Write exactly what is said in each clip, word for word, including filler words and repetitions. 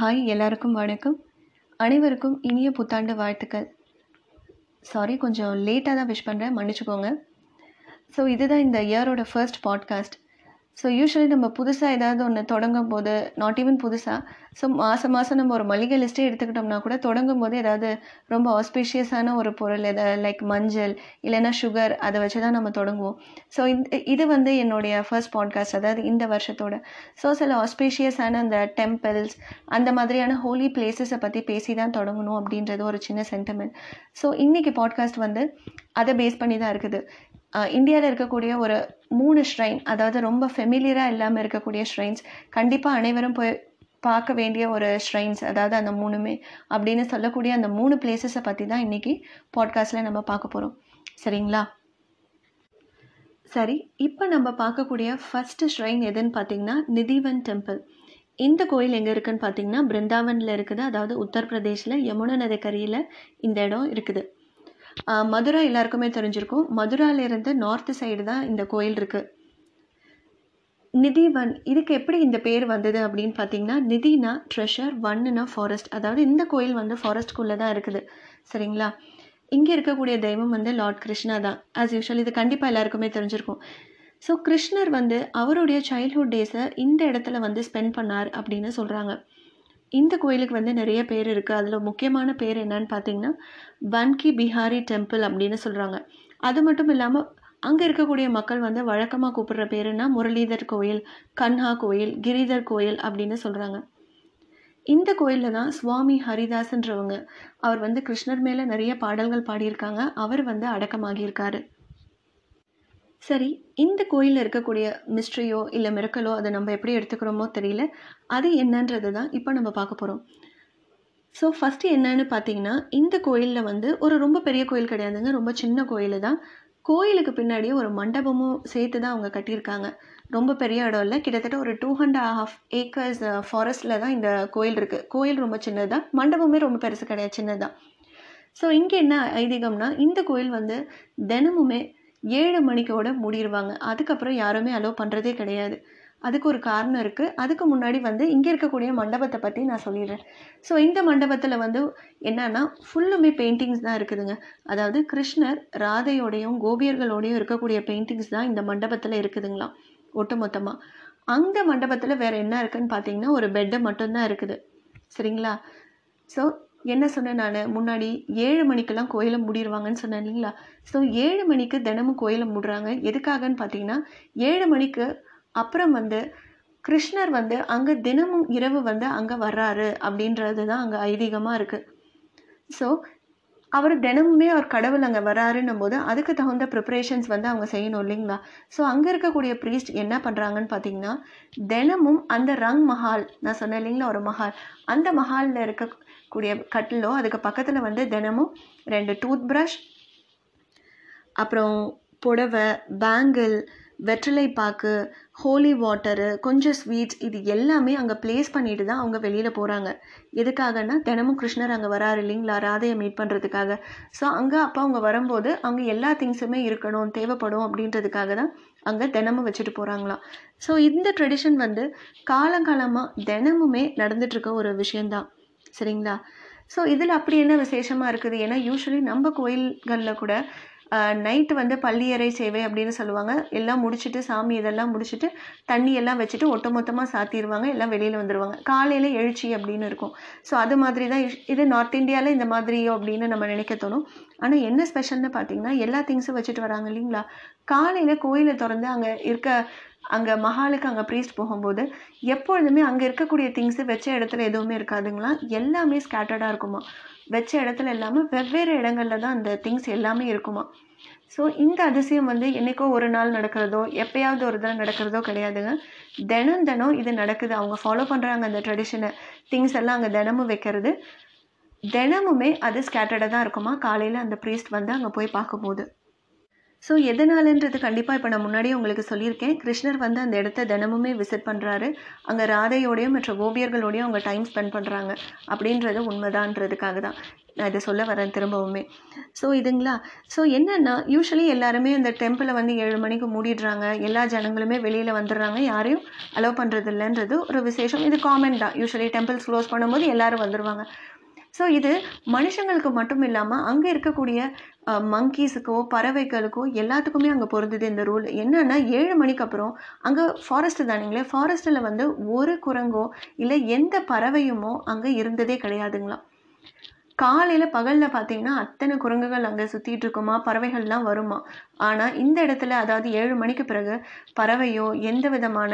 Hi, எல்லாருக்கும் வணக்கம். அனைவருக்கும் இனிய புத்தாண்டு வாழ்த்துக்கள். சாரி, கொஞ்சம் லேட்டாக தான் விஷ் பண்ணுறேன், மன்னிச்சுக்கோங்க. ஸோ இதுதான் இந்த இயரோட ஃபர்ஸ்ட் பாட்காஸ்ட். ஸோ யூஸ்வலி நம்ம புதுசாக ஏதாவது ஒன்று தொடங்கும் போது, நாட் ஈவன் புதுசாக, ஸோ மாதம் மாதம் நம்ம ஒரு மளிகை லிஸ்ட்டே எடுத்துக்கிட்டோம்னா கூட தொடங்கும் போது ஏதாவது ரொம்ப ஆஸ்பீஷியஸான ஒரு பொருள், எதாவது லைக் மஞ்சள் இல்லைன்னா சுகர், அதை வச்சு தான் நம்ம தொடங்குவோம். ஸோ இது வந்து என்னுடைய ஃபர்ஸ்ட் பாட்காஸ்ட், அதாவது இந்த வருஷத்தோட. ஸோ சில ஆஸ்பீஷியஸான அந்த டெம்பிள்ஸ், அந்த மாதிரியான ஹோலி பிளேஸஸை பற்றி பேசி தான் தொடங்கணும் அப்படின்றது ஒரு சின்ன சென்டிமெண்ட். ஸோ இன்றைக்கி பாட்காஸ்ட் வந்து அதை பேஸ் பண்ணி தான் இருக்குது. இந்தியாவில் இருக்கக்கூடிய ஒரு மூணு ஷ்ரைன், அதாவது ரொம்ப ஃபெமிலியராக இல்லாமல் இருக்கக்கூடிய ஷ்ரைன்ஸ், கண்டிப்பாக அனைவரும் போய் பார்க்க வேண்டிய ஒரு ஷ்ரைன்ஸ், அதாவது அந்த மூணுமே அப்படின்னு சொல்லக்கூடிய அந்த மூணு பிளேசஸை பற்றி தான் இன்றைக்கி பாட்காஸ்ட்டில் நம்ம பார்க்க போகிறோம். சரிங்களா? சரி, இப்போ நம்ம பார்க்கக்கூடிய ஃபஸ்ட்டு ஷ்ரைன் எதுன்னு பார்த்திங்கன்னா நிதிவன் டெம்பிள். இந்த கோயில் எங்கே இருக்குதுன்னு பார்த்திங்கன்னா பிருந்தாவனில் இருக்குது, அதாவது உத்தரப்பிரதேஷில் யமுனா நதிக்கரையில் இந்த இடம் இருக்குது. மதுரா எல்லாருக்குமே தெரிஞ்சிருக்கும். மதுராலேருந்து நார்த்து சைடு தான் இந்த கோயில் இருக்குது. நிதிவன், இதுக்கு எப்படி இந்த பேர் வந்தது அப்படின்னு பார்த்தீங்கன்னா, நிதினா ட்ரெஷர், வன்னுனா ஃபாரஸ்ட், அதாவது இந்த கோயில் வந்து ஃபாரஸ்ட்குள்ளே தான் இருக்குது. சரிங்களா? இங்கே இருக்கக்கூடிய தெய்வம் வந்து லார்ட் கிருஷ்ணா தான், ஆஸ் யூஷுவல். இது கண்டிப்பாக எல்லாருக்குமே தெரிஞ்சிருக்கும். ஸோ கிருஷ்ணர் வந்து அவருடைய சைல்ட்ஹுட் டேஸை இந்த இடத்துல வந்து ஸ்பெண்ட் பண்ணார் அப்படின்னு சொல்கிறாங்க. இந்த கோயிலுக்கு வந்து நிறைய பேர் இருக்குது. அதில் முக்கியமான பேர் என்னன்னு பார்த்தீங்கன்னா பன்கி பிஹாரி டெம்பிள் அப்படின்னு சொல்கிறாங்க. அது மட்டும் இல்லாமல் அங்கே இருக்கக்கூடிய மக்கள் வந்து வழக்கமாக கூப்பிடுற பேருன்னா முரளிதர் கோயில், கன்ஹா கோயில், கிரிதர் கோயில் அப்படின்னு சொல்கிறாங்க. இந்த கோயிலில் தான் சுவாமி ஹரிதாஸ்ன்றவங்க, அவர் வந்து கிருஷ்ணர் மேலே நிறைய பாடல்கள் பாடியிருக்காங்க, அவர் வந்து அடக்கமாகியிருக்காரு. சரி, இந்த கோயிலில் இருக்கக்கூடிய மிஸ்ட்ரியோ இல்லை மிரக்கலோ அதை நம்ம எப்படி எடுத்துக்கிறோமோ தெரியல, அது என்னன்றது தான் இப்போ நம்ம பார்க்க போகிறோம். ஸோ ஃபஸ்ட்டு என்னன்னு பார்த்தீங்கன்னா, இந்த கோயிலில் வந்து ஒரு ரொம்ப பெரிய கோயில் கிடையாதுங்க, ரொம்ப சின்ன கோயில் தான். கோயிலுக்கு பின்னாடியே ஒரு மண்டபமும் சேர்த்து தான் அவங்க கட்டியிருக்காங்க. ரொம்ப பெரிய இடம் இல்லை, கிட்டத்தட்ட ஒரு டூ அண்ட் ஹாஃப் ஏக்கர்ஸ் ஃபாரஸ்ட்டில் தான் இந்த கோயில் இருக்குது. கோயில் ரொம்ப சின்னதுதான், மண்டபமே ரொம்ப பெருசு கிடையாது, சின்னதுதான். ஸோ இங்கே என்ன ஐதீகம்னா, இந்த கோயில் வந்து தினமுமே ஏழு மணிக்கோட மூடிடுவாங்க. அதுக்கப்புறம் யாருமே அலோவ் பண்ணுறதே கிடையாது. அதுக்கு ஒரு காரணம் இருக்குது. அதுக்கு முன்னாடி வந்து இங்கே இருக்கக்கூடிய மண்டபத்தை பற்றி நான் சொல்லிடுறேன். ஸோ இந்த மண்டபத்தில் வந்து என்னன்னா ஃபுல்லுமே பெயிண்டிங்ஸ் தான் இருக்குதுங்க. அதாவது கிருஷ்ணர் ராதையோடையும் கோபியர்களோடையும் இருக்கக்கூடிய பெயிண்டிங்ஸ் தான் இந்த மண்டபத்தில் இருக்குதுங்களாம் ஒட்டு மொத்தமாக. அந்த மண்டபத்தில் வேறு என்ன இருக்குதுன்னு பார்த்தீங்கன்னா ஒரு பெட்டு மட்டும்தான் இருக்குது. சரிங்களா? ஸோ என்ன சொன்னேன் நான் முன்னாடி, ஏழு மணிக்கெல்லாம் கோயிலை மூடிடுவாங்கன்னு சொன்னேன் இல்லைங்களா? ஸோ ஏழு மணிக்கு தினமும் கோயிலை மூடுறாங்க. எதுக்காகன்னு பார்த்தீங்கன்னா, ஏழு மணிக்கு அப்புறம் வந்து கிருஷ்ணர் வந்து அங்கே தினமும் இரவு வந்து அங்கே வர்றாரு அப்படின்றது தான் அங்கே ஐதீகமாக இருக்குது. ஸோ அவர் தினமுமே அவர் கடவுள் அங்கே வராருன்னும் போது அதுக்கு தகுந்த ப்ரிப்ரேஷன்ஸ் வந்து அவங்க செய்யணும் இல்லைங்களா? ஸோ அங்கே இருக்கக்கூடிய ப்ரீஸ்ட் என்ன பண்ணுறாங்கன்னு பார்த்தீங்கன்னா, தினமும் அந்த ரங் மஹால், நான் சொன்னேன் இல்லைங்களா ஒரு மஹால், அந்த மஹாலில் இருக்கக்கூடிய கட்டிலோ அதுக்கு பக்கத்தில் வந்து தினமும் ரெண்டு டூத் ப்ரஷ், அப்புறம் புடவை, பேங்கிள், வெற்றிலை பாக்கு, ஹோலி வாட்டரு, கொஞ்சம் ஸ்வீட்ஸ், இது எல்லாமே அங்கே ப்ளேஸ் பண்ணிட்டு தான் அவங்க வெளியில் போகிறாங்க. எதுக்காகன்னா தினமும் கிருஷ்ணர் அங்கே வராரு இல்லைங்களா, ராதையை மீட் பண்ணுறதுக்காக. ஸோ அங்கே அப்போ அவங்க வரும்போது அவங்க எல்லா திங்ஸுமே இருக்கணும், தேவைப்படும் அப்படின்றதுக்காக தான் அங்கே தினமும் வச்சுட்டு போகிறாங்களாம். ஸோ இந்த ட்ரெடிஷன் வந்து காலங்காலமாக தினமுமே நடந்துகிட்ருக்க ஒரு விஷயந்தான். சரிங்களா? ஸோ இதில் அப்படி என்ன விசேஷமாக இருக்குது, ஏன்னா யூஸ்வலி நம்ம கோயில்களில் கூட நைட்டு வந்து பள்ளியறை சேவை அப்படின்னு சொல்லுவாங்க. எல்லாம் முடிச்சுட்டு, சாமி இதெல்லாம் முடிச்சுட்டு, தண்ணி எல்லாம் வச்சுட்டு ஒட்டு மொத்தமாக சாத்திடுவாங்க, எல்லாம் வெளியில் வந்துடுவாங்க. காலையில் எழுச்சி அப்படின்னு இருக்கும். ஸோ அது மாதிரி தான் இது நார்த் இந்தியாவில் இந்த மாதிரியோ அப்படின்னு நம்ம நினைக்க தோணும். ஆனால் என்ன ஸ்பெஷல்னு பார்த்தீங்கன்னா, எல்லா திங்ஸும் வச்சுட்டு வராங்க இல்லைங்களா. காலையில் கோயிலை திறந்து அங்கே இருக்க, அங்கே மஹாலுக்கு அங்கே ப்ரீஸ்ட் போகும்போது எப்பொழுதுமே அங்கே இருக்கக்கூடிய திங்ஸு வச்ச இடத்துல எதுவுமே இருக்காதுங்களா, எல்லாமே ஸ்கேட்டர்டாக இருக்குமா. வச்ச இடத்துல இல்லாமல் வெவ்வேறு இடங்களில் தான் அந்த திங்ஸ் எல்லாமே இருக்குமா. ஸோ இந்த அதிசயம் வந்து என்றைக்கோ ஒரு நாள் நடக்கிறதோ எப்போயாவது ஒரு தடவை நடக்கிறதோ கிடையாதுங்க. தினம் தினம் இது நடக்குது. அவங்க ஃபாலோ பண்ணுறாங்க அந்த ட்ரெடிஷனை. திங்ஸ் எல்லாம் அங்கே தினமும் வைக்கிறது, தினமுமே அது ஸ்கேட்டர்டாக தான் இருக்குமா. காலையில் அந்த ப்ரீஸ்ட் வந்து அங்கே போய் பார்க்கும்போது ஸோ எதனாலன்றது கண்டிப்பாக இப்போ நான் முன்னாடியே உங்களுக்கு சொல்லியிருக்கேன். கிருஷ்ணர் வந்து அந்த இடத்த தினமுமே விசிட் பண்ணுறாரு, அங்கே ராதையோடையும் மற்ற கோபியர்களோடையும் அவங்க டைம் ஸ்பெண்ட் பண்ணுறாங்க அப்படின்றது உண்மைதான்றதுக்காக தான் நான் இதை சொல்ல வரேன் திரும்பவுமே. ஸோ இதுங்களா, ஸோ என்னென்னா யூஸ்வலி எல்லாருமே அந்த டெம்பிளை வந்து ஏழு மணிக்கு மூடிடுறாங்க, எல்லா ஜனங்களுமே வெளியில் வந்துடுறாங்க, யாரையும் அலோவ் பண்ணுறது இல்லைன்றது ஒரு விசேஷம். இது காமன் தான், யூஸ்வலி டெம்பிள்ஸ் க்ளோஸ் பண்ணும்போது எல்லோரும் வந்துடுவாங்க. ஸோ இது மனுஷங்களுக்கு மட்டும் இல்லாமல் அங்கே இருக்கக்கூடிய மங்கீஸுக்கோ பறவைகளுக்கோ எல்லாத்துக்குமே அங்கே பொருந்தது இந்த ரூல். என்னென்னா ஏழு மணிக்கு அப்புறம் அங்கே ஃபாரஸ்ட்டு தானிங்களே, ஃபாரஸ்ட்டில் வந்து ஒரு குரங்கோ இல்லை எந்த பறவையுமோ அங்கே இருந்ததே கிடையாதுங்களாம். காலையில் பகலில் பார்த்திங்கன்னா அத்தனை குரங்குகள் அங்கே சுற்றிட்டு இருக்குமா, பறவைகள்லாம் வருமா. ஆனால் இந்த இடத்துல அதாவது ஏழு மணிக்கு பிறகு பறவையோ எந்த விதமான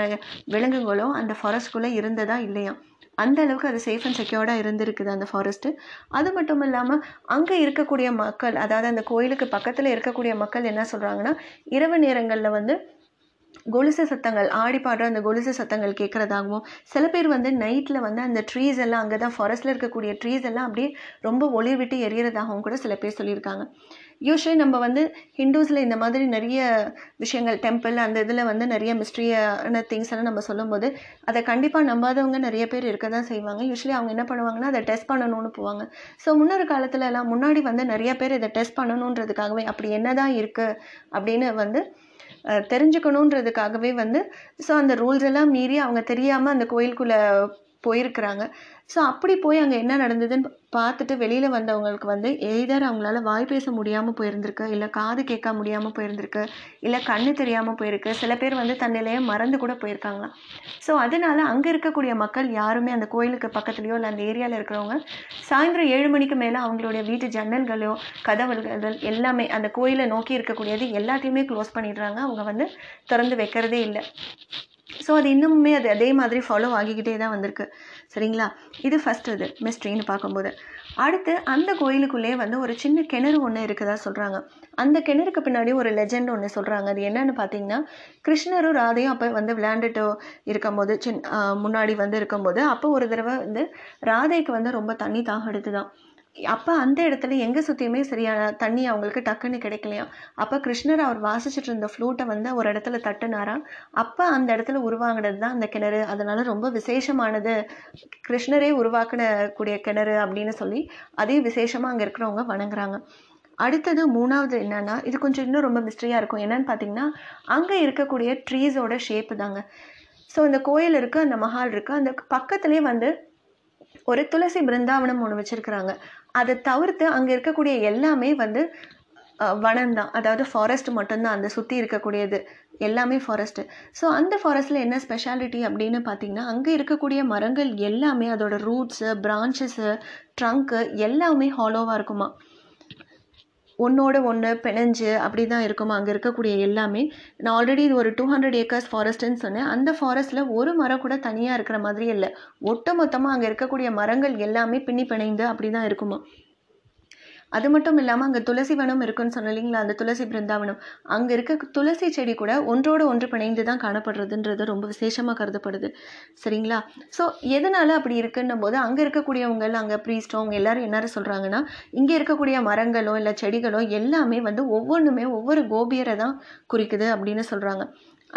விலங்குகளோ அந்த ஃபாரஸ்ட்குள்ளே இருந்ததா இல்லையா, அந்த அளவுக்கு அது சேஃப் அண்ட் செக்யூர்டாக இருந்திருக்குது அந்த ஃபாரஸ்ட்டு. அது மட்டும் இல்லாமல் அங்கே இருக்கக்கூடிய மக்கள், அதாவது அந்த கோயிலுக்கு பக்கத்தில் இருக்கக்கூடிய மக்கள் என்ன சொல்கிறாங்கன்னா, இரவு நேரங்களில் வந்து கொலுசு சத்தங்கள், ஆடி பாடுற அந்த கொலுசு சத்தங்கள் கேட்குறதாகவும், சில பேர் வந்து நைட்டில் வந்து அந்த ட்ரீஸ் எல்லாம் அங்கே தான் ஃபாரஸ்ட்டில் இருக்கக்கூடிய ட்ரீஸ் எல்லாம் அப்படியே ரொம்ப ஒளிர் விட்டு எரியறதாகவும் கூட சில பேர் சொல்லியிருக்காங்க. யூஸ்வலி நம்ம வந்து ஹிந்துஸில் இந்த மாதிரி நிறைய விஷயங்கள், டெம்பிள் அந்த இதில் வந்து நிறைய மிஸ்ட்ரியான திங்ஸ் எல்லாம் நம்ம சொல்லும்போது அதை கண்டிப்பாக நம்பாதவங்க நிறைய பேர் இருக்க தான் செய்வாங்க. யூஸ்வலி அவங்க என்ன பண்ணுவாங்கன்னா அதை டெஸ்ட் பண்ணணும்னு போவாங்க. ஸோ முன்னொரு காலத்துலலாம் முன்னாடி வந்து நிறைய பேர் இதை டெஸ்ட் பண்ணணுன்றதுக்காகவே அப்படி என்ன தான் இருக்குது அப்படின்னு வந்து தெரிஞ்சுக்கணுன்றதுக்காகவே வந்து ஸோ அந்த ரூல்ஸ் எல்லாம் மீறி அவங்க தெரியாமல் அந்த கோயிலுக்குள்ளே போயிருக்கிறாங்க. ஸோ அப்படி போய் அங்கே என்ன நடந்ததுன்னு பார்த்துட்டு வெளியில் வந்தவங்களுக்கு வந்து எய்தர் அவங்களால வாய் பேச முடியாமல் போயிருந்திருக்கு, இல்லை காது கேட்க முடியாமல் போயிருந்திருக்கு, இல்லை கண்ணு தெரியாமல் போயிருக்கு, சில பேர் வந்து தன்னிலையே மறந்து கூட போயிருக்காங்களாம். ஸோ அதனால் அங்கே இருக்கக்கூடிய மக்கள் யாருமே அந்த கோயிலுக்கு பக்கத்துலேயோ இல்லை அந்த ஏரியாவில் இருக்கிறவங்க சாயந்தரம் ஏழு மணிக்கு மேலே அவங்களுடைய வீட்டு ஜன்னல்களோ கதவுகள் எல்லாமே அந்த கோயிலை நோக்கி இருக்கக்கூடியது எல்லாத்தையுமே க்ளோஸ் பண்ணிடுறாங்க, அவங்க வந்து திறந்து வைக்கிறதே இல்லை. ஸோ அது இன்னுமுமே அது அதே மாதிரி ஃபாலோ ஆகிக்கிட்டே தான் வந்திருக்கு. சரிங்களா, இது ஃபஸ்ட் இது மிஸ்ட்ரின்னு பார்க்கும்போது. அடுத்து அந்த கோயிலுக்குள்ளே வந்து ஒரு சின்ன கிணறு ஒன்று இருக்குதா சொல்கிறாங்க. அந்த கிணறுக்கு பின்னாடி ஒரு லெஜெண்ட் ஒன்று சொல்கிறாங்க. அது என்னென்னு பார்த்தீங்கன்னா, கிருஷ்ணரும் ராதையும் அப்போ வந்து விளையாண்டுட்டு இருக்கும்போது சின் முன்னாடி வந்து இருக்கும்போது அப்போ ஒரு தடவை வந்து ராதைக்கு வந்து ரொம்ப தண்ணி தாக எடுத்துதான். அப்போ அந்த இடத்துல எங்கே சுற்றியுமே சரியான தண்ணி அவங்களுக்கு டக்குன்னு கிடைக்கலையா. அப்போ கிருஷ்ணர் அவர் வாசிச்சுட்டு இருந்த ஃப்ளூட்டை வந்து ஒரு இடத்துல தட்டுனாராம். அப்போ அந்த இடத்துல உருவாங்கினது தான் அந்த கிணறு. அதனால ரொம்ப விசேஷமானது, கிருஷ்ணரே உருவாக்கினக்கூடிய கிணறு அப்படின்னு சொல்லி அதே விசேஷமாக அங்கே இருக்கிறவங்க வணங்குறாங்க. அடுத்தது மூணாவது என்னென்னா, இது கொஞ்சம் இன்னும் ரொம்ப மிஸ்ட்ரியாக இருக்கும். என்னென்னு பார்த்தீங்கன்னா, அங்கே இருக்கக்கூடிய ட்ரீஸோட ஷேப்பு தாங்க. ஸோ இந்த கோயில் இருக்குது, அந்த மஹால் இருக்குது, அந்த பக்கத்துலேயே வந்து ஒரு துளசி பிருந்தாவனம் ஒன்று வச்சுருக்கிறாங்க. அதை தவிர்த்து அங்கே இருக்கக்கூடிய எல்லாமே வந்து வனம்தான், அதாவது ஃபாரஸ்ட் மட்டும்தான் அந்த சுற்றி இருக்கக்கூடியது எல்லாமே ஃபாரஸ்ட்டு. ஸோ அந்த ஃபாரஸ்ட்டில் என்ன ஸ்பெஷாலிட்டி அப்படின்னு பார்த்தீங்கன்னா, அங்கே இருக்கக்கூடிய மரங்கள் எல்லாமே அதோட ரூட்ஸு, பிரான்ச்சஸ்ஸு, ட்ரங்க்கு எல்லாமே ஹாலோவாக இருக்குமா, ஒன்னோட ஒன்று பிணைஞ்சு அப்படி தான் இருக்குமா அங்கே இருக்கக்கூடிய எல்லாமே. நான் ஆல்ரெடி இது ஒரு டூ ஹண்ட்ரட் ஏக்கர்ஸ் ஃபாரஸ்ட்டுன்னு சொன்னேன். அந்த ஃபாரஸ்ட்டில் ஒரு மரம் கூட தனியாக இருக்கிற மாதிரி இல்லை, ஒட்டு மொத்தமாக அங்கே இருக்கக்கூடிய மரங்கள் எல்லாமே பின்னி பிணைந்து அப்படி தான் இருக்குமா. அது மட்டும் இல்லாமல் அங்கே துளசி வனம் இருக்குன்னு சொன்ன இல்லைங்களா, அந்த துளசி பிருந்தாவனம், அங்கே இருக்க துளசி செடி கூட ஒன்றோடு ஒன்று பிணைந்து தான் காணப்படுறதுன்றது ரொம்ப விசேஷமாக கருதப்படுது. சரிங்களா, ஸோ எதனால் அப்படி இருக்குன்னும் போது அங்கே இருக்கக்கூடியவங்க, அங்கே ப்ரீஸ்டோ அவங்க எல்லோரும் என்ன சொல்கிறாங்கன்னா, இங்கே இருக்கக்கூடிய மரங்களோ இல்லை செடிகளோ எல்லாமே வந்து ஒவ்வொன்றுமே ஒவ்வொரு கோபியரை தான் குறிக்குது அப்படின்னு சொல்கிறாங்க,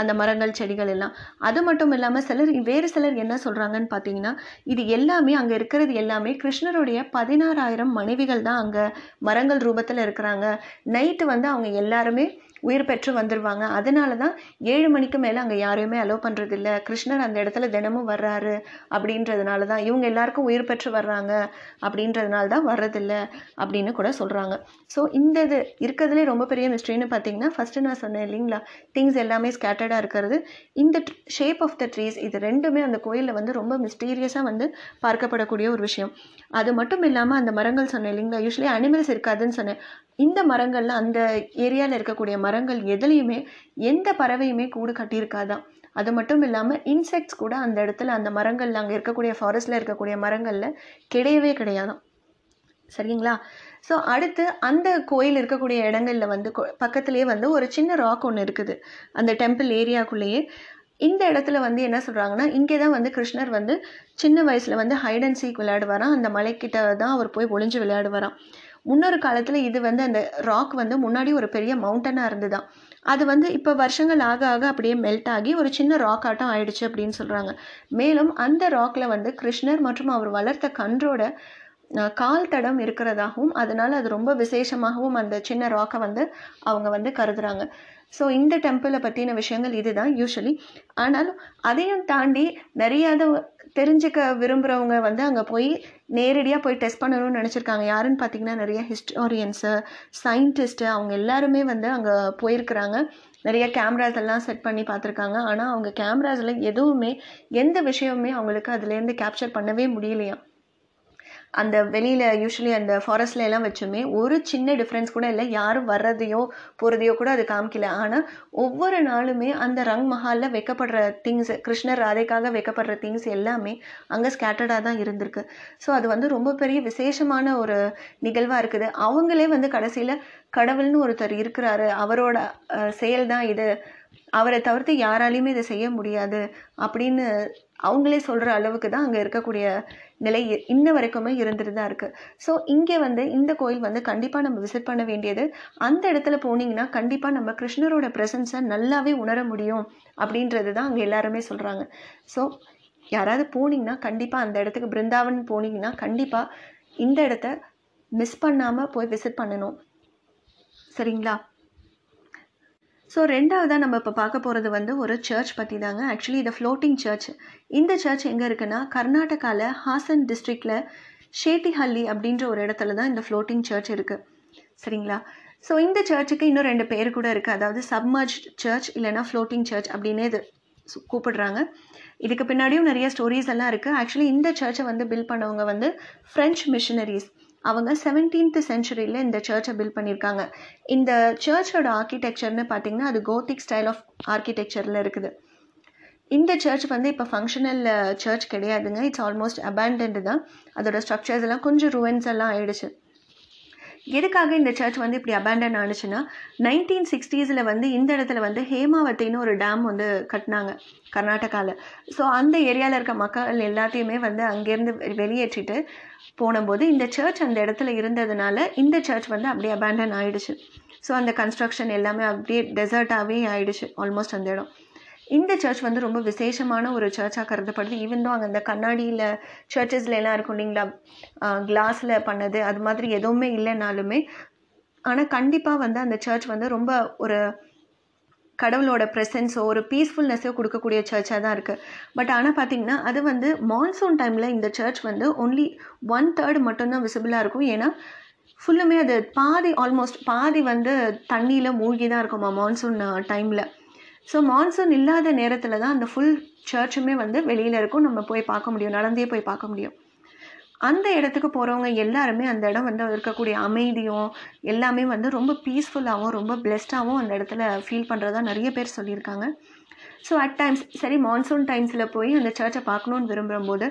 அந்த மரங்கள் செடிகள் எல்லாம். அது மட்டும் இல்லாமல் சிலர் வேறு சிலர் என்ன சொல்கிறாங்கன்னு பார்த்தீங்கன்னா, இது எல்லாமே அங்கே இருக்கிறது எல்லாமே கிருஷ்ணருடைய பதினாறாயிரம் மனைவிகள் தான் அங்கே மரங்கள் ரூபத்தில் இருக்கிறாங்க. நைட்டு வந்து அவங்க எல்லாருமே உயிர் பெற்று வந்துடுவாங்க, அதனால தான் ஏழு மணிக்கு மேலே அங்கே யாரையுமே அலோவ் பண்ணுறதில்ல. கிருஷ்ணர் அந்த இடத்துல தினமும் வர்றாரு அப்படின்றதுனால தான், இவங்க எல்லாருக்கும் உயிர் பெற்று வர்றாங்க அப்படின்றதுனால தான் வர்றதில்ல அப்படின்னு கூட சொல்கிறாங்க. ஸோ இந்த இது இருக்கிறதுலே ரொம்ப பெரிய மிஸ்ட்ரின்னு பார்த்தீங்கன்னா, ஃபஸ்ட்டு நான் சொன்னேன் இல்லைங்களா, திங்ஸ் எல்லாமே ஸ்கேட்டர்டாக இருக்கிறது, இந்த ஷேப் ஆஃப் த ட்ரீஸ், இது ரெண்டுமே அந்த கோயிலில் வந்து ரொம்ப மிஸ்டீரியஸாக வந்து பார்க்கப்படக்கூடிய ஒரு விஷயம். அது மட்டும் இல்லாமல் அந்த மரங்கள் சொன்னேன் இல்லைங்களா, யூஸ்வலி அனிமல்ஸ் இருக்காதுன்னு சொன்னேன். இந்த மரங்கள்ல அந்த ஏரியாவில் இருக்கக்கூடிய மரங்கள் எதுலேயுமே எந்த பறவையுமே கூடு கட்டியிருக்காதான். அது மட்டும் இல்லாமல் இன்செக்ட்ஸ் கூட அந்த இடத்துல அந்த மரங்கள் அங்கே இருக்கக்கூடிய ஃபாரஸ்ட்டில் இருக்கக்கூடிய மரங்களில் கிடையவே கிடையாதான். சரிங்களா, ஸோ அடுத்து அந்த கோயில் இருக்கக்கூடிய இடங்களில் வந்து பக்கத்துலேயே வந்து ஒரு சின்ன ராக் ஒன்று இருக்குது அந்த டெம்பிள் ஏரியாக்குள்ளேயே. இந்த இடத்துல வந்து என்ன சொல்கிறாங்கன்னா, இங்கே தான் வந்து கிருஷ்ணர் வந்து சின்ன வயசில் வந்து ஹைட் அண்ட் சீக் விளையாடுவாராம். அந்த மலைக்கிட்ட தான் அவர் போய் ஒளிஞ்சு விளையாடுவாராம். முன்னொரு காலத்தில் இது வந்து அந்த ராக் வந்து முன்னாடி ஒரு பெரிய மவுண்டனாக இருந்துதான், அது வந்து இப்போ வருஷங்கள் ஆக ஆக அப்படியே மெல்ட் ஆகி ஒரு சின்ன ராக் ஆட்டம் ஆயிடுச்சு அப்படின்னு சொல்கிறாங்க. மேலும் அந்த ராக்கில் வந்து கிருஷ்ணர் மற்றும் அவர் வளர்த்த கன்றோட கால் தடம் இருக்கிறதாகவும் அதனால் அது ரொம்ப விசேஷமாகவும் அந்த சின்ன ராக்கை வந்து அவங்க வந்து கருதுகிறாங்க. ஸோ இந்த டெம்பிளை பற்றின விஷயங்கள் இது தான் யூஸ்வலி. ஆனாலும் அதையும் தாண்டி நிறையா தெரிஞ்சுக்க விரும்புகிறவங்க வந்து அங்கே போய் நேரடியாக போய் டெஸ்ட் பண்ணணும்னு நினச்சிருக்காங்க. யாருன்னு பார்த்தீங்கன்னா நிறைய ஹிஸ்டாரியன்ஸு, சயின்டிஸ்ட்டு, அவங்க எல்லாருமே வந்து அங்கே போயிருக்கிறாங்க. நிறைய கேமராஸ் எல்லாம் செட் பண்ணி பார்த்துருக்காங்க. ஆனால் அவங்க கேமராஸில் எதுவுமே எந்த விஷயமுமே அவங்களுக்கு அதுலேருந்து கேப்சர் பண்ணவே முடியலையா. அந்த வெளியில் யூஸ்வலி அந்த ஃபாரஸ்ட்ல எல்லாம் வச்சுமே ஒரு சின்ன டிஃப்ரென்ஸ் கூட இல்லை, யாரும் வர்றதையோ போகிறதையோ கூட அது காமிக்கல. ஆனால் ஒவ்வொரு நாளுமே அந்த ரங் மஹாலில் வைக்கப்படுற திங்ஸ், கிருஷ்ணர் ராதைக்காக வைக்கப்படுற திங்ஸ் எல்லாமே அங்கே ஸ்கேட்டர்டாக தான் இருந்திருக்கு. ஸோ அது வந்து ரொம்ப பெரிய விசேஷமான ஒரு நிகழ்வாக இருக்குது. அவங்களே வந்து கடைசியில் கடவுள்னு ஒருத்தர் இருக்கிறாரு, அவரோட செயல் தான் இது, அவரை தவிர்த்து யாராலையுமே இதை செய்ய முடியாது அப்படின்னு அவங்களே சொல்கிற அளவுக்கு தான் அங்கே இருக்கக்கூடிய நிலை இன்ன வரைக்குமே இருந்துட்டு தான் இருக்குது. ஸோ இங்கே வந்து இந்த கோயில் வந்து கண்டிப்பாக நம்ம விசிட் பண்ண வேண்டியது. அந்த இடத்துல போனீங்கன்னா கண்டிப்பாக நம்ம கிருஷ்ணரோட ப்ரெசன்ஸை நல்லாவே உணர முடியும் அப்படின்றது தான் அங்கே எல்லாருமே சொல்கிறாங்க. ஸோ யாராவது போனீங்கன்னா கண்டிப்பாக அந்த இடத்துக்கு, பிருந்தாவன் போனீங்கன்னா கண்டிப்பாக இந்த இடத்த மிஸ் பண்ணாமல் போய் விசிட் பண்ணணும், சரிங்களா? ஸோ ரெண்டாவதாக நம்ம இப்போ பார்க்க போகிறது வந்து ஒரு சர்ச் பற்றி தாங்க. ஆக்சுவலி இது ஃப்ளோட்டிங் சர்ச். இந்த சர்ச் எங்கே இருக்குன்னா கர்நாடகாவில் ஹாசன் டிஸ்ட்ரிக்டில் ஷேட்டிஹள்ளி அப்படின்ற ஒரு இடத்துல தான் இந்த ஃப்ளோட்டிங் சர்ச் இருக்குது, சரிங்களா? ஸோ இந்த சர்ச்சுக்கு இன்னும் ரெண்டு பேர் கூட இருக்குது, அதாவது சப்மர்ஜ் சர்ச் இல்லைனா ஃப்ளோட்டிங் சர்ச் அப்படின்னே இது கூப்பிடுறாங்க. இதுக்கு பின்னாடியும் நிறைய ஸ்டோரிஸ் எல்லாம் இருக்குது. ஆக்சுவலி இந்த சர்ச்சை வந்து பில்ட் பண்ணவங்க வந்து ஃப்ரெஞ்ச் மிஷனரிஸ். அவங்க செவன்டீன்த் சென்ச்சுரியில் இந்த சர்ச்சை பில்ட் பண்ணியிருக்காங்க. இந்த சர்ச்சோட ஆர்கிடெக்சர்னு பார்த்திங்கன்னா அது கோத்திக் ஸ்டைல் ஆஃப் ஆர்கிடெக்சரில் இருக்குது. இந்த சர்ச் வந்து இப்போ ஃபங்க்ஷனல் சர்ச் கிடையாதுங்க, இட்ஸ் ஆல்மோஸ்ட் அபேண்டன்டு தான். அதோட ஸ்ட்ரக்சர்ஸ் எல்லாம் கொஞ்சம் ருவன்ஸ் எல்லாம் ஆயிடுச்சு. எதுக்காக இந்த சர்ச் வந்து இப்படி அபேண்டன் ஆனிச்சுன்னா, நைன்டீன் சிக்ஸ்டீஸில் வந்து இந்த இடத்துல வந்து ஹேமாவத்தின்னு ஒரு டேம் வந்து கட்டினாங்க கர்நாடகாவில். ஸோ அந்த ஏரியாவில் இருக்க மக்கள் எல்லாத்தையுமே வந்து அங்கேருந்து வெளியேற்றிட்டு போனபோது இந்த சர்ச் அந்த இடத்துல இருந்ததுனால இந்த சர்ச் வந்து அப்படியே அபேண்டன் ஆகிடுச்சு. ஸோ அந்த கன்ஸ்ட்ரக்ஷன் எல்லாமே அப்படியே டெசர்ட்டாகவே ஆகிடுச்சு ஆல்மோஸ்ட் அந்த இடம். இந்த சர்ச் வந்து ரொம்ப விசேஷமான ஒரு சர்ச்சாக கருதப்படுது. ஈவன் தான் அங்கே அந்த கண்ணாடியில் சர்ச்சஸில் எல்லாம் இருக்கும் இல்லைங்களா, கிளாஸில் பண்ணது அது மாதிரி எதுவுமே இல்லைனாலுமே, ஆனால் கண்டிப்பாக வந்து அந்த சர்ச் வந்து ரொம்ப ஒரு கடவுளோட ப்ரெசன்ஸோ ஒரு பீஸ்ஃபுல்னஸோ கொடுக்கக்கூடிய சர்ச்சாக தான் இருக்குது. பட் ஆனால் பார்த்திங்கன்னா அது வந்து மான்சூன் டைமில் இந்த சர்ச் வந்து ஒன்லி ஒன் தேர்ட் மட்டும்தான் விசிபிளாக இருக்கும். ஏன்னா ஃபுல்லுமே அது பாதி ஆல்மோஸ்ட் பாதி வந்து தண்ணியில் மூழ்கி தான் இருக்குமா மான்சூன் டைமில். ஸோ மான்சூன் இல்லாத நேரத்தில் தான் அந்த ஃபுல் சர்ச்சுமே வந்து வெளியில் இருக்கும், நம்ம போய் பார்க்க முடியும், நடந்தே போய் பார்க்க முடியும். அந்த இடத்துக்கு போகிறவங்க எல்லாருமே அந்த இடம் வந்து இருக்கக்கூடிய அமைதியும் எல்லாமே வந்து ரொம்ப பீஸ்ஃபுல்லாகவும் ரொம்ப பிளெஸ்டாகவும் அந்த இடத்துல ஃபீல் பண்ணுறதா நிறைய பேர் சொல்லியிருக்காங்க. ஸோ அட் டைம்ஸ் சரி மான்சூன் டைம்ஸில் போய் அந்த சர்ச்சை பார்க்கணுன்னு விரும்பும்போது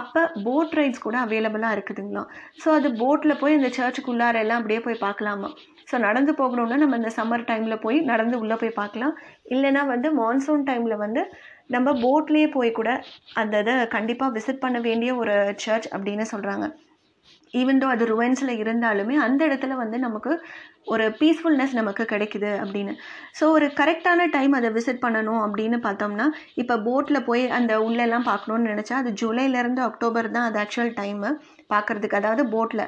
அப்போ போட் ரைட்ஸ் கூட அவைலபிளாக இருக்குதுங்களா. ஸோ அது போட்டில் போய் அந்த சர்ச்சுக்குள்ளார எல்லாம் அப்படியே போய் பார்க்கலாமா. ஸோ நடந்து போகணுன்னா நம்ம இந்த சம்மர் டைமில் போய் நடந்து உள்ளே போய் பார்க்கலாம், இல்லைனா வந்து மான்சூன் டைமில் வந்து நம்ம போட்லேயே போய் கூட அந்த இதை கண்டிப்பாக விசிட் பண்ண வேண்டிய ஒரு சர்ச் அப்படின்னு சொல்கிறாங்க. ஈவன் தோ அது ருவன்ஸில் இருந்தாலுமே அந்த இடத்துல வந்து நமக்கு ஒரு பீஸ்ஃபுல்னஸ் நமக்கு கிடைக்குது அப்படின்னு. ஸோ ஒரு கரெக்டான டைம் அதை விசிட் பண்ணணும் அப்படின்னு பார்த்தோம்னா, இப்போ போட்டில் போய் அந்த உள்ளெல்லாம் பார்க்கணுன்னு நினச்சா அது ஜூலைலேருந்து அக்டோபர் தான் அது ஆக்சுவல் டைமு பார்க்குறதுக்கு, அதாவது போட்டில்.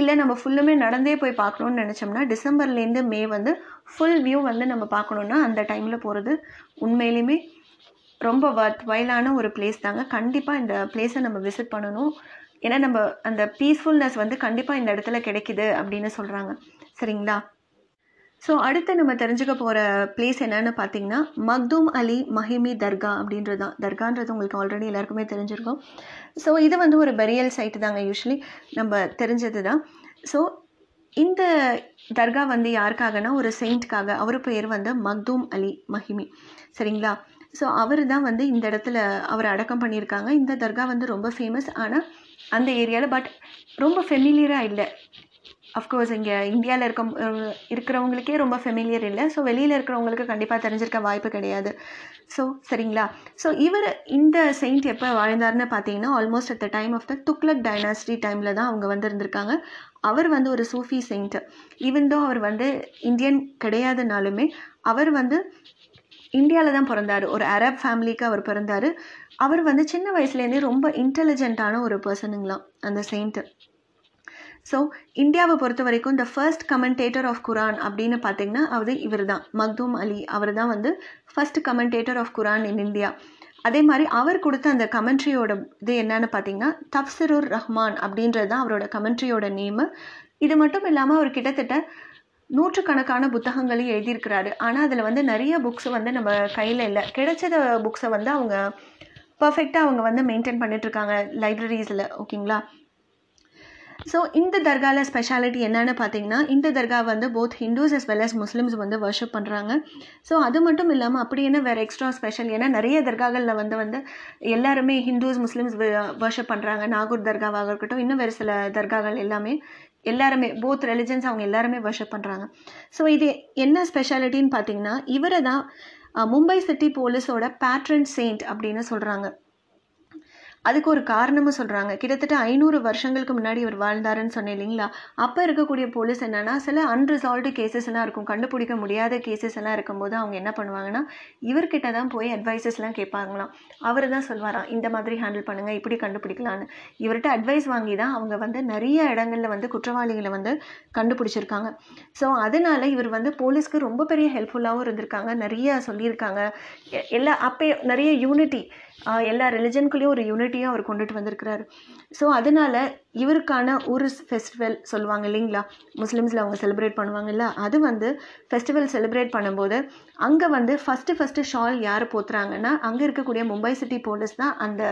இல்லை நம்ம ஃபுல்லுமே நடந்தே போய் பார்க்கணுன்னு நினச்சோம்னா டிசம்பர்லேருந்து மே வந்து ஃபுல் வியூ வந்து நம்ம பார்க்கணுன்னா அந்த டைமில் போகிறது உண்மையிலுமே ரொம்ப வர்த் வயலான ஒரு பிளேஸ் தாங்க. கண்டிப்பாக இந்த பிளேஸை நம்ம விசிட் பண்ணணும், ஏன்னா நம்ம அந்த பீஸ்ஃபுல்னஸ் வந்து கண்டிப்பாக இந்த இடத்துல கிடைக்குது அப்படின்னு சொல்கிறாங்க, சரிங்களா? ஸோ அடுத்து நம்ம தெரிஞ்சுக்க போகிற பிளேஸ் என்னென்னு பார்த்தீங்கன்னா மக்தூம் அலி மஹிமி தர்கா அப்படின்றது தான். தர்கான்றது உங்களுக்கு ஆல்ரெடி எல்லாருக்குமே தெரிஞ்சிருக்கும். ஸோ இது வந்து ஒரு பெரியல் சைட்டு தாங்க, யூஸ்வலி நம்ம தெரிஞ்சது தான். ஸோ இந்த தர்கா வந்து யாருக்காகனா ஒரு செயிண்ட்காக, அவர் பெயர் வந்து மக்தூம் அலி மஹிமி, சரிங்களா? ஸோ அவர் தான் வந்து இந்த இடத்துல அவர் அடக்கம் பண்ணியிருக்காங்க. இந்த தர்கா வந்து ரொம்ப ஃபேமஸ் ஆனால் அந்த ஏரியாவில், பட் ரொம்ப ஃபெமிலியராக இல்லை அஃப்கோர்ஸ் இங்கே இந்தியாவில் இருக்க இருக்கிறவங்களுக்கே ரொம்ப ஃபெமிலியர் இல்லை. ஸோ வெளியில் இருக்கிறவங்களுக்கு கண்டிப்பாக தெரிஞ்சிருக்க வாய்ப்பு கிடையாது. ஸோ சரிங்களா, ஸோ இவர் இந்த செயின்ட் எப்போ வாழ்ந்தார்னு பார்த்தீங்கன்னா almost at the time of the Tughlaq dynasty டைமில் தான் அவங்க வந்து இருந்திருக்காங்க. அவர் வந்து ஒரு சூஃபி செயின்ட். ஈவன் தோ அவர் வந்து இந்தியன் கிடையாதுனாலுமே அவர் வந்து இந்தியாவில் தான் பிறந்தார். ஒரு அரப் ஃபேமிலிக்கு அவர் பிறந்தார். அவர் வந்து சின்ன வயசுலேருந்தே ரொம்ப இன்டெலிஜென்ட்டான ஒரு பர்சனுங்களாம் அந்த செயின்ட்டு. ஸோ இந்தியாவை பொறுத்த வரைக்கும் இந்த ஃபர்ஸ்ட் கமெண்டேட்டர் ஆஃப் குரான் அப்படின்னு பார்த்தீங்கன்னா அது இவர் தான், மக்தூம் அலி. அவர் தான் வந்து first commentator of Quran in India. அதே மாதிரி அவர் கொடுத்த அந்த கமெண்ட்ரியோட இது என்னன்னு பார்த்தீங்கன்னா தப்சிருர் ரஹ்மான் அப்படின்றது தான் அவரோட கமெண்ட்ரியோட நேமு. இது மட்டும் இல்லாமல் அவர் கிட்டத்தட்ட நூற்றுக்கணக்கான புத்தகங்களையும் எழுதியிருக்கிறாரு. ஆனால் அதில் வந்து நிறைய புக்ஸ் வந்து நம்ம கையில் இல்லை, கிடைச்சத புக்ஸை வந்து அவங்க பர்ஃபெக்டாக அவங்க வந்து மெயின்டைன் பண்ணிட்டுருக்காங்க லைப்ரரிஸில். ஓகேங்களா, ஸோ இந்த தர்காவில் ஸ்பெஷாலிட்டி என்னென்னு பார்த்தீங்கன்னா இந்த தர்கா வந்து both Hindus as well as Muslims வந்து வர்ஷிப் பண்ணுறாங்க. ஸோ அது மட்டும் இல்லாமல் அப்படி என்ன வேறு எக்ஸ்ட்ரா ஸ்பெஷல், ஏன்னா நிறைய தர்காக்களில் வந்து வந்து எல்லாருமே ஹிந்துஸ் முஸ்லிம்ஸ் வர்ஷிப் பண்ணுறாங்க. நாகூர் தர்காவாக இருக்கட்டும், இன்னும் வேறு சில தர்காக்கள் எல்லாமே எல்லாருமே போத் ரிலிஜன்ஸ் அவங்க எல்லாருமே வர்ஷிப் பண்ணுறாங்க. ஸோ இது என்ன ஸ்பெஷாலிட்டின்னு பார்த்தீங்கன்னா இவரை தான் மும்பை சிட்டி போலீஸோட பேட்ரன் செயின்ட் அப்படின்னு சொல்கிறாங்க. அதுக்கு ஒரு காரணமும் சொல்கிறாங்க. கிட்டத்தட்ட ஐநூறு வருஷங்களுக்கு முன்னாடி இவர் வாழ்ந்தாருன்னு சொன்னேன் இல்லைங்களா. அப்போ இருக்கக்கூடிய போலீஸ் என்னென்னா சில அன்ரிசால்வ்டு கேசஸ்லாம் இருக்கும், கண்டுபிடிக்க முடியாத கேசஸ் எல்லாம் இருக்கும்போது அவங்க என்ன பண்ணுவாங்கன்னா இவர்கிட்ட தான் போய் அட்வைஸஸ்லாம் கேட்பாங்களாம். அவர் தான் சொல்வாராம் இந்த மாதிரி ஹேண்டில் பண்ணுங்கள், இப்படி கண்டுபிடிக்கலான்னு. இவர்கிட்ட அட்வைஸ் வாங்கி தான் அவங்க வந்து நிறைய இடங்களில் வந்து குற்றவாளிகளை வந்து கண்டுபிடிச்சிருக்காங்க. ஸோ அதனால் இவர் வந்து போலீஸ்க்கு ரொம்ப பெரிய ஹெல்ப்ஃபுல்லாகவும் இருந்திருக்காங்க, நிறைய சொல்லியிருக்காங்க. எல்லா அப்போ நிறைய யூனிட்டி, எல்லா ரிலிஜனுக்குள்ளேயும் ஒரு யூனிட்டியாக அவர் கொண்டுட்டு வந்திருக்கிறாரு. ஸோ அதனால் இவருக்கான ஒரு ஃபெஸ்டிவல் சொல்லுவாங்க இல்லைங்களா, முஸ்லீம்ஸில் அவங்க செலிப்ரேட் பண்ணுவாங்கல்ல, அது வந்து ஃபெஸ்டிவல் செலிப்ரேட் பண்ணும்போது அங்கே வந்து ஃபஸ்ட்டு ஃபஸ்ட்டு ஷால் யார் போத்துறாங்கன்னா அங்கே இருக்கக்கூடிய மும்பை சிட்டி போலீஸ் தான் அந்த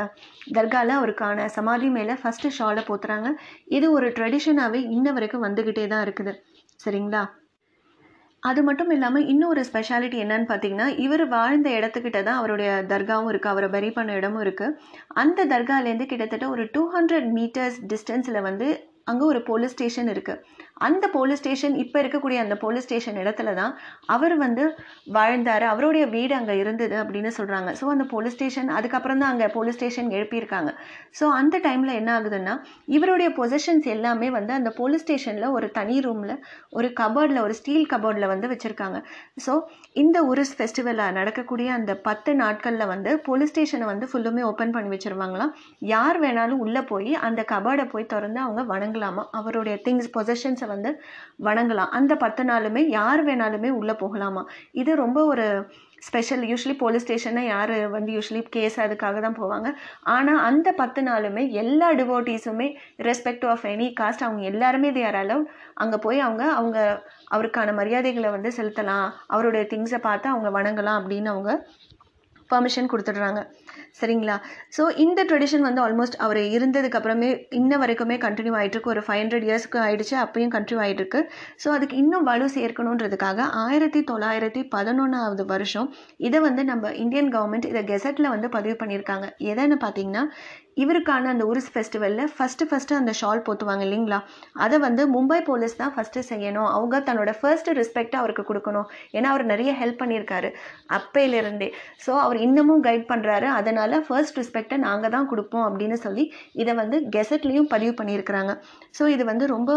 தர்காவில் அவருக்கான சமாதி மேலே ஃபஸ்ட்டு ஷாலை போத்துறாங்க. இது ஒரு ட்ரெடிஷனாகவே இன்ன வரைக்கும் வந்துக்கிட்டே தான் இருக்குது. சரிங்களா, அது மட்டும் இல்லாமல் இன்னும் ஒரு ஸ்பெஷாலிட்டி என்னன்னு பார்த்தீங்கன்னா இவர் வாழ்ந்த இடத்துக்கிட்ட தான் அவருடைய தர்காவும் இருக்குது, அவரை பெரி பண்ண இடமும் இருக்குது. அந்த தர்காலேருந்து கிட்டத்தட்ட ஒரு டூ ஹண்ட்ரட் மீட்டர்ஸ் டிஸ்டன்ஸில் வந்து அங்கே ஒரு போலீஸ் ஸ்டேஷன் இருக்குது. அந்த போலீஸ் ஸ்டேஷன் இப்போ இருக்கக்கூடிய அந்த போலீஸ் ஸ்டேஷன் இடத்துல தான் அவர் வந்து வாழ்ந்தார். அவருடைய வீடு அங்கே இருந்தது அப்படின்னு சொல்கிறாங்க. ஸோ அந்த போலீஸ் ஸ்டேஷன் அதுக்கப்புறம் தான் அங்கே போலீஸ் ஸ்டேஷன் எழுப்பியிருக்காங்க. ஸோ அந்த டைமில் என்ன ஆகுதுன்னா இவருடைய பொசிஷன்ஸ் எல்லாமே வந்து அந்த போலீஸ் ஸ்டேஷனில் ஒரு தனி ரூமில் ஒரு கபோர்டில், ஒரு ஸ்டீல் கபோர்டில் வந்து வச்சுருக்காங்க. ஸோ இந்த ஒரு ஃபெஸ்டிவலாக நடக்கக்கூடிய அந்த பத்து நாட்களில் வந்து போலீஸ் ஸ்டேஷனை வந்து ஃபுல்லுமே ஓப்பன் பண்ணி வச்சுருவாங்களாம். யார் வேணாலும் உள்ளே போய் அந்த கபோர்டை போய் திறந்து அவங்க வணங்கலாமா, அவருடைய திங்ஸ் பொசிஷன்ஸ் வந்து வணங்கலாம். அந்த பத்து நாளுமே யார் வேணாலுமே உள்ள போகலாமா. இது ரொம்ப ஒரு ஸ்பெஷல். யூஸ்வலி போலீஸ் ஸ்டேஷன்னா யார் வந்து யூஸ்வலி கேஸ் அதுக்காக தான் போவாங்க. ஆனால் அந்த பத்து நாளுமே எல்லா டிவோட்டீஸுமே ரெஸ்பெக்ட் ஆஃப் எனி காஸ்ட் அவங்க எல்லாருமே தே ஆர் அலவுட் அங்கே போய் அவங்க அவங்க அவருக்கான மரியாதைகளை வந்து செலுத்தலாம், அவருடைய திங்ஸை பார்த்து அவங்க வணங்கலாம் அப்படின்னு அவங்க பர்மிஷன் கொடுத்துட்றாங்க. சரிங்களா, ஸோ இந்த ட்ரெடிஷன் வந்து ஆல்மோஸ்ட் அவர் இருந்ததுக்கு அப்புறமே இன்ன வரைக்குமே கண்டினியூ ஆகிட்டுருக்கு. ஒரு ஃபைவ் ஹண்ட்ரட் இயர்ஸ்க்கு ஆகிடுச்சு, அப்பயும் கண்டினியூ ஆகிட்டுருக்கு. ஸோ அதுக்கு இன்னும் வலு சேர்க்கணுன்றதுக்காக ஆயிரத்தி தொள்ளாயிரத்தி பதினொன்றாவது வருஷம் இதை வந்து நம்ம இந்தியன் கவர்மெண்ட் இதை கெசட்டில் வந்து பதிவு பண்ணியிருக்காங்க. எதுன்னு பார்த்தீங்கன்னா இவருக்கான அந்த உருஸ் ஃபெஸ்டிவலில் ஃபஸ்ட்டு ஃபஸ்ட்டு அந்த ஷால் போற்றுவாங்க இல்லைங்களா, அதை வந்து மும்பை போலீஸ் தான் ஃபஸ்ட்டு செய்யணும். அவங்க தன்னோட ஃபர்ஸ்ட்டு ரெஸ்பெக்டாக அவருக்கு கொடுக்கணும், ஏன்னா அவர் நிறைய ஹெல்ப் பண்ணியிருக்காரு அப்பையிலிருந்தே. ஸோ அவர் இன்னமும் கைட் பண்ணுறாரு, அதனால் ஃபர்ஸ்ட் ரெஸ்பெக்டை நாங்கள் தான் கொடுப்போம் அப்படின்னு சொல்லி இதை வந்து கெசட்லேயும் பதிவு பண்ணியிருக்கிறாங்க. ஸோ இது வந்து ரொம்ப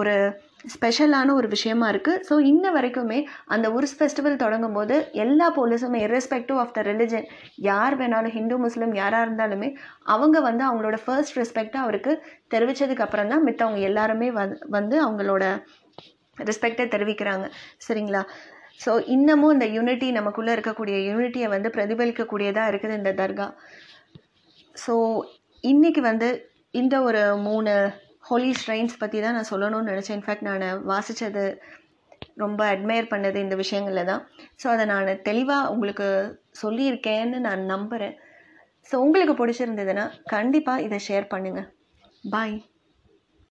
ஒரு ஸ்பெஷலான ஒரு விஷயமா இருக்குது. ஸோ இன்ன வரைக்குமே அந்த உருஸ் ஃபெஸ்டிவல் தொடங்கும் போது எல்லா போலீஸுமே இர்ரெஸ்பெக்டிவ் ஆஃப் த ரிலிஜன், யார் வேணாலும் ஹிந்து முஸ்லீம் யாராக இருந்தாலுமே அவங்க வந்து அவங்களோட ஃபர்ஸ்ட் ரெஸ்பெக்டாக அவருக்கு தெரிவித்ததுக்கு அப்புறம் தான் மித்தவங்க எல்லாருமே வந்து அவங்களோட ரெஸ்பெக்டை தெரிவிக்கிறாங்க. சரிங்களா, ஸோ இன்னமும் இந்த யூனிட்டி, நமக்குள்ளே இருக்கக்கூடிய யூனிட்டியை வந்து பிரதிபலிக்கக்கூடியதாக இருக்குது இந்த தர்கா. ஸோ இன்றைக்கி வந்து இந்த ஒரு மூணு ஹோலி ஷ்ரைன்ஸ் பற்றி தான் நான் சொல்லணும்னு நினச்சேன். இன்ஃபேக்ட் நான் வாசித்தது ரொம்ப அட்மையர் பண்ணது இந்த விஷயங்களில் தான். ஸோ அதை நான் தெளிவாக உங்களுக்கு சொல்லியிருக்கேன்னு நான் நம்புகிறேன். ஸோ உங்களுக்கு பிடிச்சிருந்ததுன்னா கண்டிப்பாக இதை ஷேர் பண்ணுங்கள். பாய்.